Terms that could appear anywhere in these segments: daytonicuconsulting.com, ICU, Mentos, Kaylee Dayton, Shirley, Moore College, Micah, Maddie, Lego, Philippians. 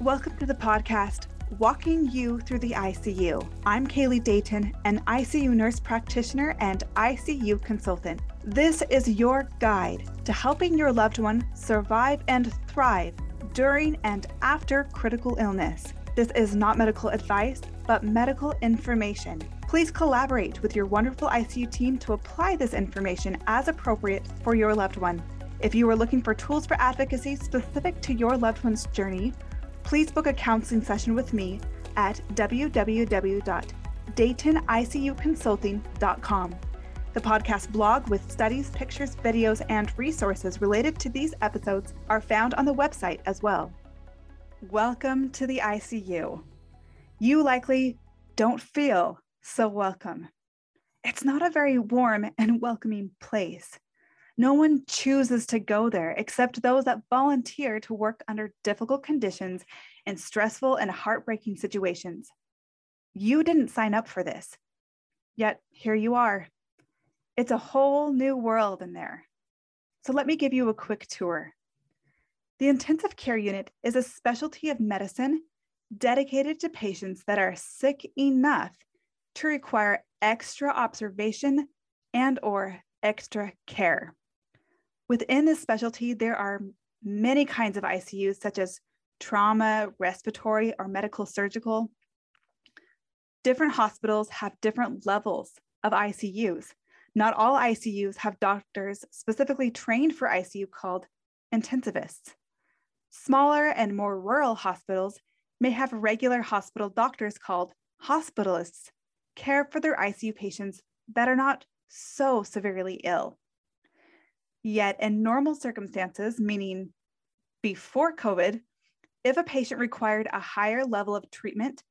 Welcome to the podcast, Walking You Through the ICU. I'm Kaylee Dayton, an ICU nurse practitioner and ICU consultant. This is your guide to helping your loved one survive and thrive during and after critical illness. This is not medical advice, but medical information. Please collaborate with your wonderful ICU team to apply this information as appropriate for your loved one. If you are looking for tools for advocacy specific to your loved one's journey, please book a counseling session with me at www.daytonicuconsulting.com. The podcast blog with studies, pictures, videos, and resources related to these episodes are found on the website as well. Welcome to the ICU. You likely don't feel so welcome. It's not a very warm and welcoming place. No one chooses to go there except those that volunteer to work under difficult conditions in stressful and heartbreaking situations. You didn't sign up for this, yet here you are. It's a whole new world in there. So let me give you a quick tour. The intensive care unit is a specialty of medicine dedicated to patients that are sick enough to require extra observation and/or extra care. Within this specialty, there are many kinds of ICUs, such as trauma, respiratory, or medical surgical. Different hospitals have different levels of ICUs. Not all ICUs have doctors specifically trained for ICU called intensivists. Smaller and more rural hospitals may have regular hospital doctors called hospitalists care for their ICU patients that are not so severely ill. Yet in normal circumstances, meaning before COVID, if a patient required a higher level of treatment,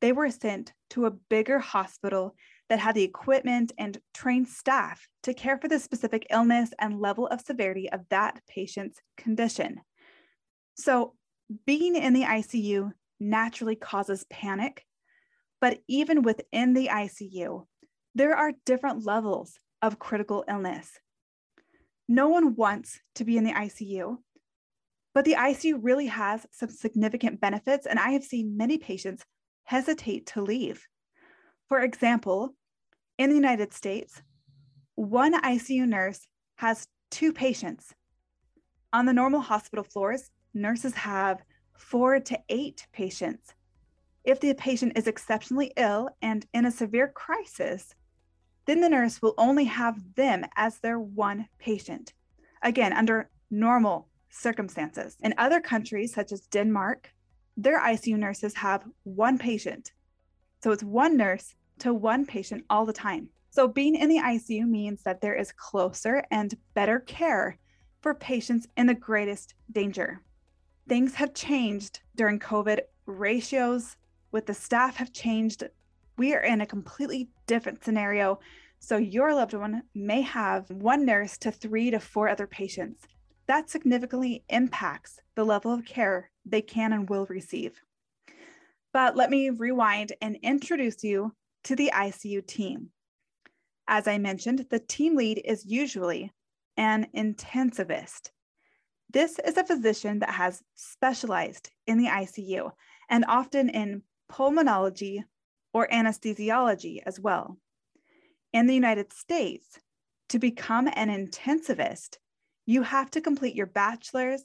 they were sent to a bigger hospital that had the equipment and trained staff to care for the specific illness and level of severity of that patient's condition. So being in the ICU naturally causes panic, but even within the ICU, there are different levels of critical illness. No one wants to be in the ICU, but the ICU really has some significant benefits, and I have seen many patients hesitate to leave. For example, in the United States, one ICU nurse has two patients. On the normal hospital floors, nurses have 4 to 8 patients. If the patient is exceptionally ill and in a severe crisis, then the nurse will only have them as their one patient, again, under normal circumstances. In other countries, such as Denmark, their ICU nurses have one patient. So it's one nurse to one patient all the time. So being in the ICU means that there is closer and better care for patients in the greatest danger. Things have changed during COVID. Ratios with the staff have changed. We are in a completely different scenario. So your loved one may have one nurse to 3 to 4 other patients. That significantly impacts the level of care they can and will receive. But let me rewind and introduce you to the ICU team. As I mentioned, the team lead is usually an intensivist. This is a physician that has specialized in the ICU and often in pulmonology or anesthesiology as well. In the United States, to become an intensivist, you have to complete your bachelor's,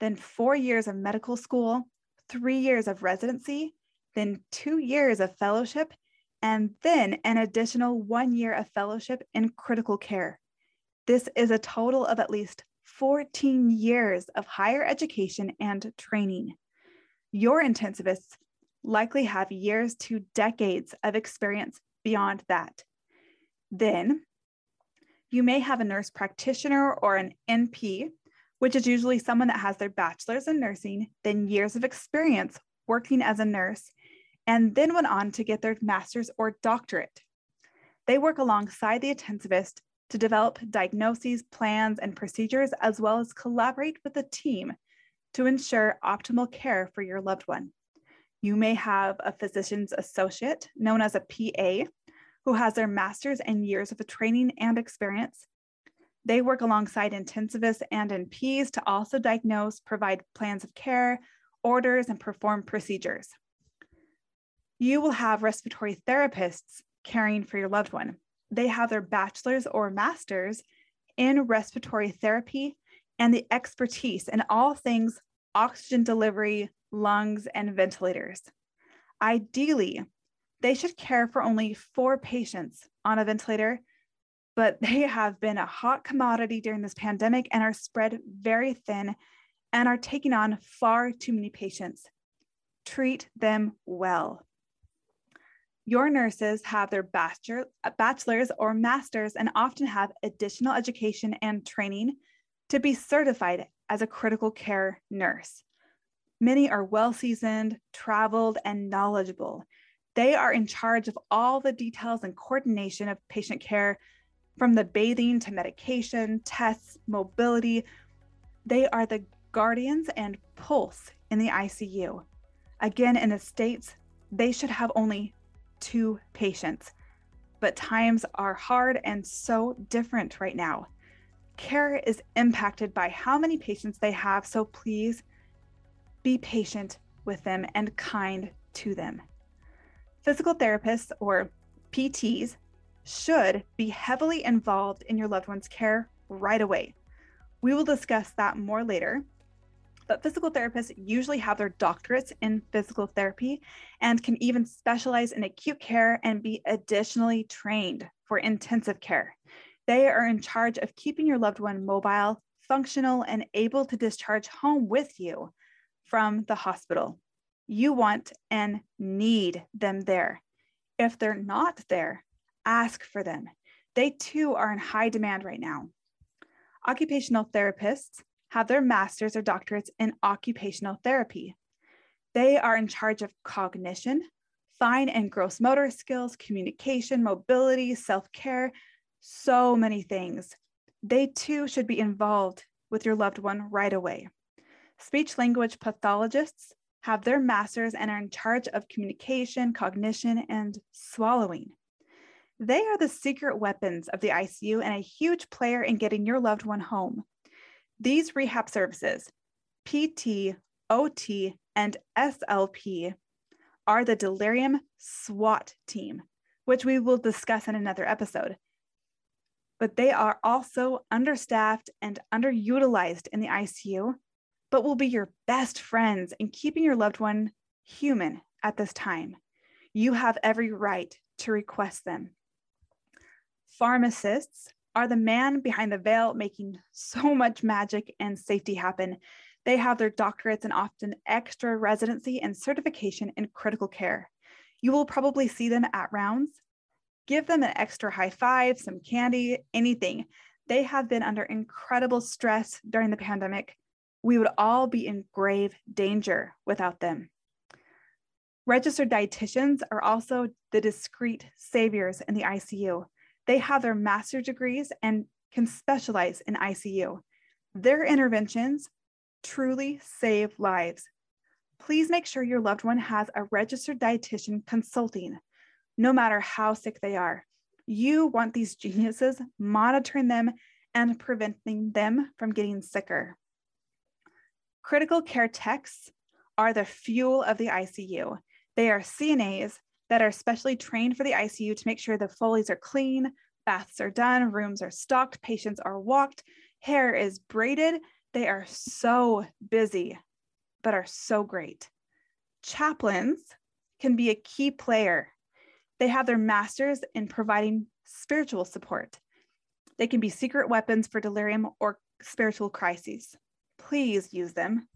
then 4 years of medical school, 3 years of residency, then 2 years of fellowship, and then an additional 1 year of fellowship in critical care. This is a total of at least 14 years of higher education and training. Your intensivists likely have years to decades of experience beyond that. Then you may have a nurse practitioner or an NP, which is usually someone that has their bachelor's in nursing, then years of experience working as a nurse, and then went on to get their master's or doctorate. They work alongside the intensivist to develop diagnoses, plans, and procedures, as well as collaborate with the team to ensure optimal care for your loved one. You may have a physician's associate, known as a PA, who has their master's and years of training and experience. They work alongside intensivists and NPs to also diagnose, provide plans of care, orders, and perform procedures. You will have respiratory therapists caring for your loved one. They have their bachelor's or master's in respiratory therapy and the expertise in all things oxygen delivery, lungs, and ventilators. Ideally, they should care for only 4 patients on a ventilator, but they have been a hot commodity during this pandemic and are spread very thin and are taking on far too many patients. Treat them well. Your nurses have their bachelor's or master's and often have additional education and training to be certified as a critical care nurse. Many are well-seasoned, traveled, and knowledgeable. They are in charge of all the details and coordination of patient care, from the bathing to medication, tests, mobility. They are the guardians and pulse in the ICU. Again, in the States, they should have only 2 patients, but times are hard and so different right now. Care is impacted by how many patients they have, so please be patient with them and kind to them. Physical therapists, or PTs, should be heavily involved in your loved one's care right away. We will discuss that more later, but physical therapists usually have their doctorates in physical therapy and can even specialize in acute care and be additionally trained for intensive care. They are in charge of keeping your loved one mobile, functional, and able to discharge home with you from the hospital. You want and need them there. If they're not there, ask for them. They too are in high demand right now. Occupational therapists have their masters or doctorates in occupational therapy. They are in charge of cognition, fine and gross motor skills, communication, mobility, self-care, so many things. They too should be involved with your loved one right away. Speech-language pathologists have their masters and are in charge of communication, cognition, and swallowing. They are the secret weapons of the ICU and a huge player in getting your loved one home. These rehab services, PT, OT, and SLP, are the delirium SWAT team, which we will discuss in another episode. But they are also understaffed and underutilized in the ICU, but will be your best friends in keeping your loved one human at this time. You have every right to request them. Pharmacists are the man behind the veil, making so much magic and safety happen. They have their doctorates and often extra residency and certification in critical care. You will probably see them at rounds. Give them an extra high five, some candy, anything. They have been under incredible stress during the pandemic. We would all be in grave danger without them. Registered dietitians are also the discreet saviors in the ICU. They have their master's degrees and can specialize in ICU. Their interventions truly save lives. Please make sure your loved one has a registered dietitian consulting, no matter how sick they are. You want these geniuses monitoring them and preventing them from getting sicker. Critical care techs are the fuel of the ICU. They are CNAs that are specially trained for the ICU to make sure the Foleys are clean, baths are done, rooms are stocked, patients are walked, hair is braided. They are so busy, but are so great. Chaplains can be a key player. They have their masters in providing spiritual support. They can be secret weapons for delirium or spiritual crises. Please use them.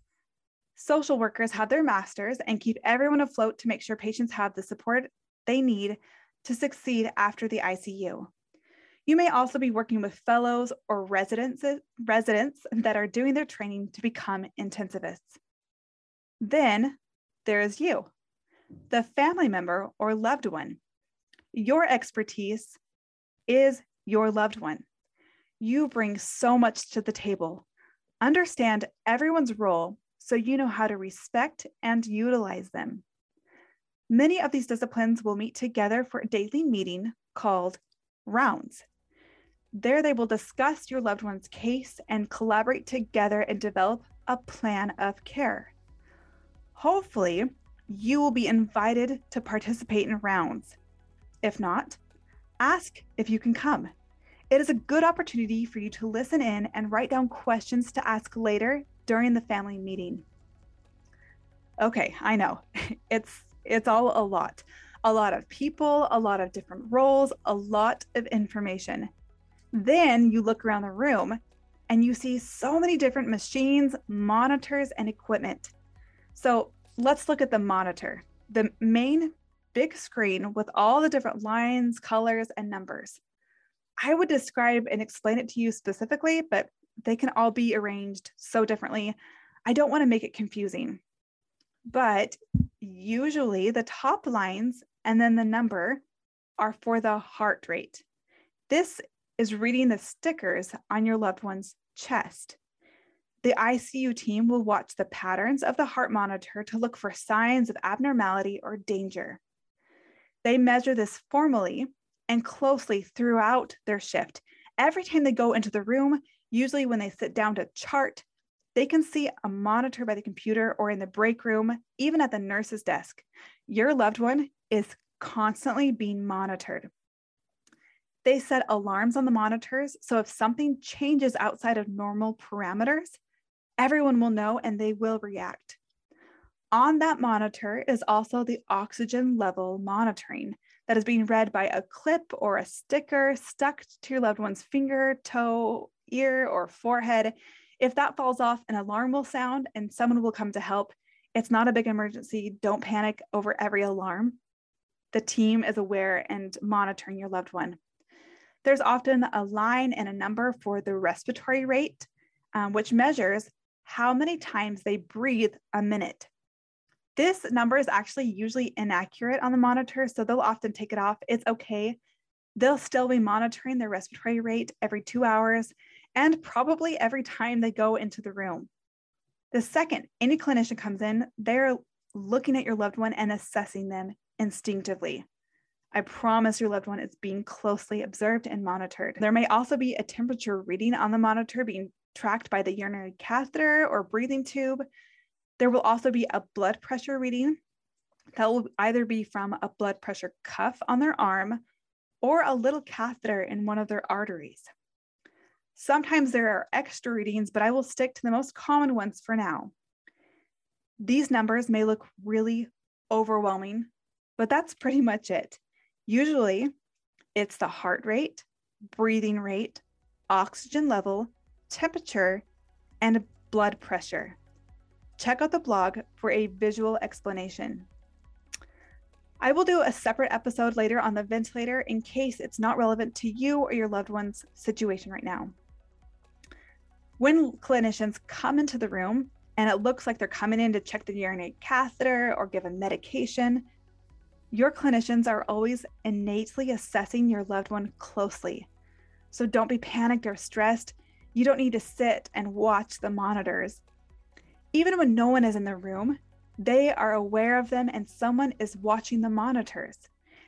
Social workers have their masters and keep everyone afloat to make sure patients have the support they need to succeed after the ICU. You may also be working with fellows or residents that are doing their training to become intensivists. Then there is you, the family member or loved one. Your expertise is your loved one. You bring so much to the table. Understand everyone's role so you know how to respect and utilize them. Many of these disciplines will meet together for a daily meeting called rounds. There they will discuss your loved one's case and collaborate together and develop a plan of care. Hopefully, you will be invited to participate in rounds. If not, ask if you can come. It is a good opportunity for you to listen in and write down questions to ask later during the family meeting. Okay, I know, it's all a lot of people, a lot of different roles, a lot of information. Then you look around the room and you see so many different machines, monitors, and equipment. So let's look at the monitor, the main big screen with all the different lines, colors, and numbers. I would describe and explain it to you specifically, but they can all be arranged so differently. I don't want to make it confusing, but usually the top lines and then the number are for the heart rate. This is reading the stickers on your loved one's chest. The ICU team will watch the patterns of the heart monitor to look for signs of abnormality or danger. They measure this formally and closely throughout their shift. Every time they go into the room, usually when they sit down to chart, they can see a monitor by the computer or in the break room, even at the nurse's desk. Your loved one is constantly being monitored. They set alarms on the monitors, so if something changes outside of normal parameters, everyone will know and they will react. On that monitor is also the oxygen level monitoring that is being read by a clip or a sticker stuck to your loved one's finger, toe, ear, or forehead. If that falls off, an alarm will sound and someone will come to help. It's not a big emergency. Don't panic over every alarm. The team is aware and monitoring your loved one. There's often a line and a number for the respiratory rate, which measures how many times they breathe a minute. This number is actually usually inaccurate on the monitor, so they'll often take it off. It's okay. They'll still be monitoring their respiratory rate every 2 hours and probably every time they go into the room. The second any clinician comes in, they're looking at your loved one and assessing them instinctively. I promise your loved one is being closely observed and monitored. There may also be a temperature reading on the monitor being tracked by the urinary catheter or breathing tube. There will also be a blood pressure reading that will either be from a blood pressure cuff on their arm or a little catheter in one of their arteries. Sometimes there are extra readings, but I will stick to the most common ones for now. These numbers may look really overwhelming, but that's pretty much it. Usually, it's the heart rate, breathing rate, oxygen level, temperature, and blood pressure. Check out the blog for a visual explanation. I will do a separate episode later on the ventilator in case it's not relevant to you or your loved one's situation right now. When clinicians come into the room and it looks like they're coming in to check the urinary catheter or give a medication, your clinicians are always innately assessing your loved one closely. So don't be panicked or stressed. You don't need to sit and watch the monitors. Even when no one is in the room, they are aware of them and someone is watching the monitors.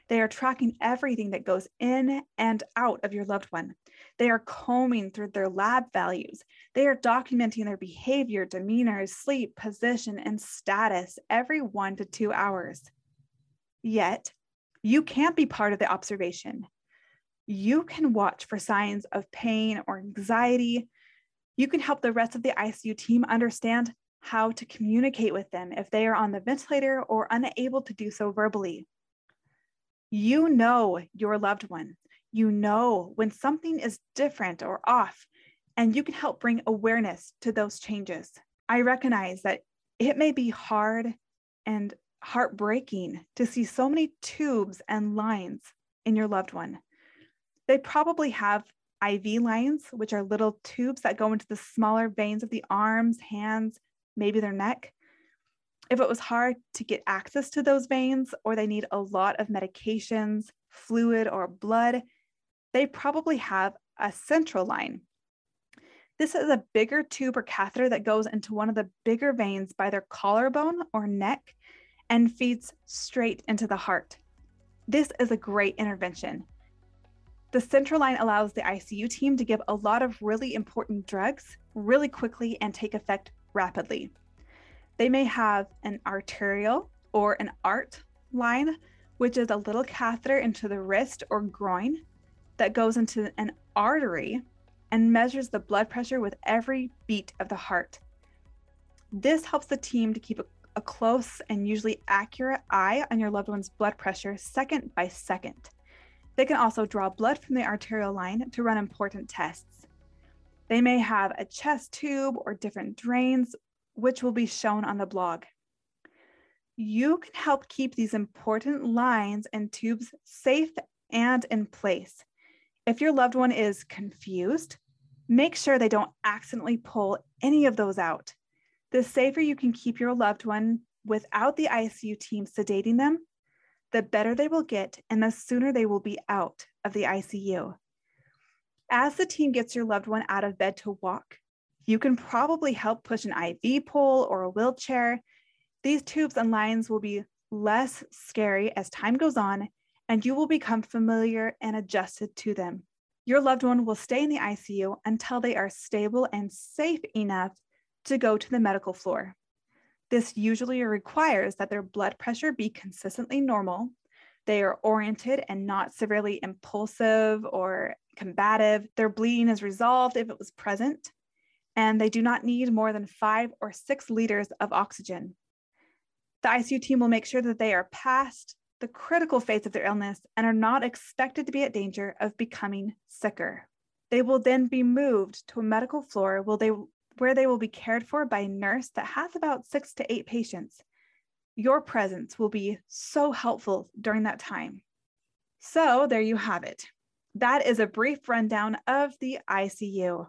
They are tracking everything that goes in and out of your loved one. They are combing through their lab values. They are documenting their behavior, demeanor, sleep, position, and status every 1 to 2 hours. Yet, you can't be part of the observation. You can watch for signs of pain or anxiety. You can help the rest of the ICU team understand how to communicate with them if they are on the ventilator or unable to do so verbally. You know your loved one. You know when something is different or off, and you can help bring awareness to those changes. I recognize that it may be hard and heartbreaking to see so many tubes and lines in your loved one. They probably have IV lines, which are little tubes that go into the smaller veins of the arms, hands, maybe their neck. If it was hard to get access to those veins, or they need a lot of medications, fluid, or blood, they probably have a central line. This is a bigger tube or catheter that goes into one of the bigger veins by their collarbone or neck and feeds straight into the heart. This is a great intervention. The central line allows the ICU team to give a lot of really important drugs really quickly and take effect rapidly. They may have an arterial or an ART line, which is a little catheter into the wrist or groin that goes into an artery and measures the blood pressure with every beat of the heart. This helps the team to keep a close and usually accurate eye on your loved one's blood pressure second by second. They can also draw blood from the arterial line to run important tests. They may have a chest tube or different drains, which will be shown on the blog. You can help keep these important lines and tubes safe and in place. If your loved one is confused, make sure they don't accidentally pull any of those out. The safer you can keep your loved one without the ICU team sedating them, the better they will get and the sooner they will be out of the ICU. As the team gets your loved one out of bed to walk, you can probably help push an IV pole or a wheelchair. These tubes and lines will be less scary as time goes on, and you will become familiar and adjusted to them. Your loved one will stay in the ICU until they are stable and safe enough to go to the medical floor. This usually requires that their blood pressure be consistently normal, they are oriented and not severely impulsive or combative, their bleeding is resolved if it was present, and they do not need more than 5 or 6 liters of oxygen. The ICU team will make sure that they are past the critical phase of their illness and are not expected to be at danger of becoming sicker. They will then be moved to a medical floor where they will be cared for by a nurse that has about 6 to 8 patients. Your presence will be so helpful during that time. So there you have it. That is a brief rundown of the ICU.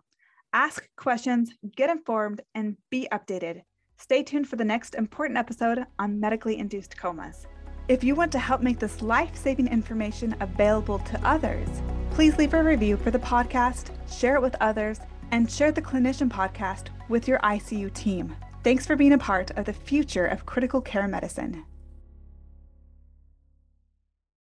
Ask questions, get informed, and be updated. Stay tuned for the next important episode on medically induced comas. If you want to help make this life-saving information available to others, please leave a review for the podcast, share it with others, and share the Clinician Podcast with your ICU team. Thanks for being a part of the future of critical care medicine.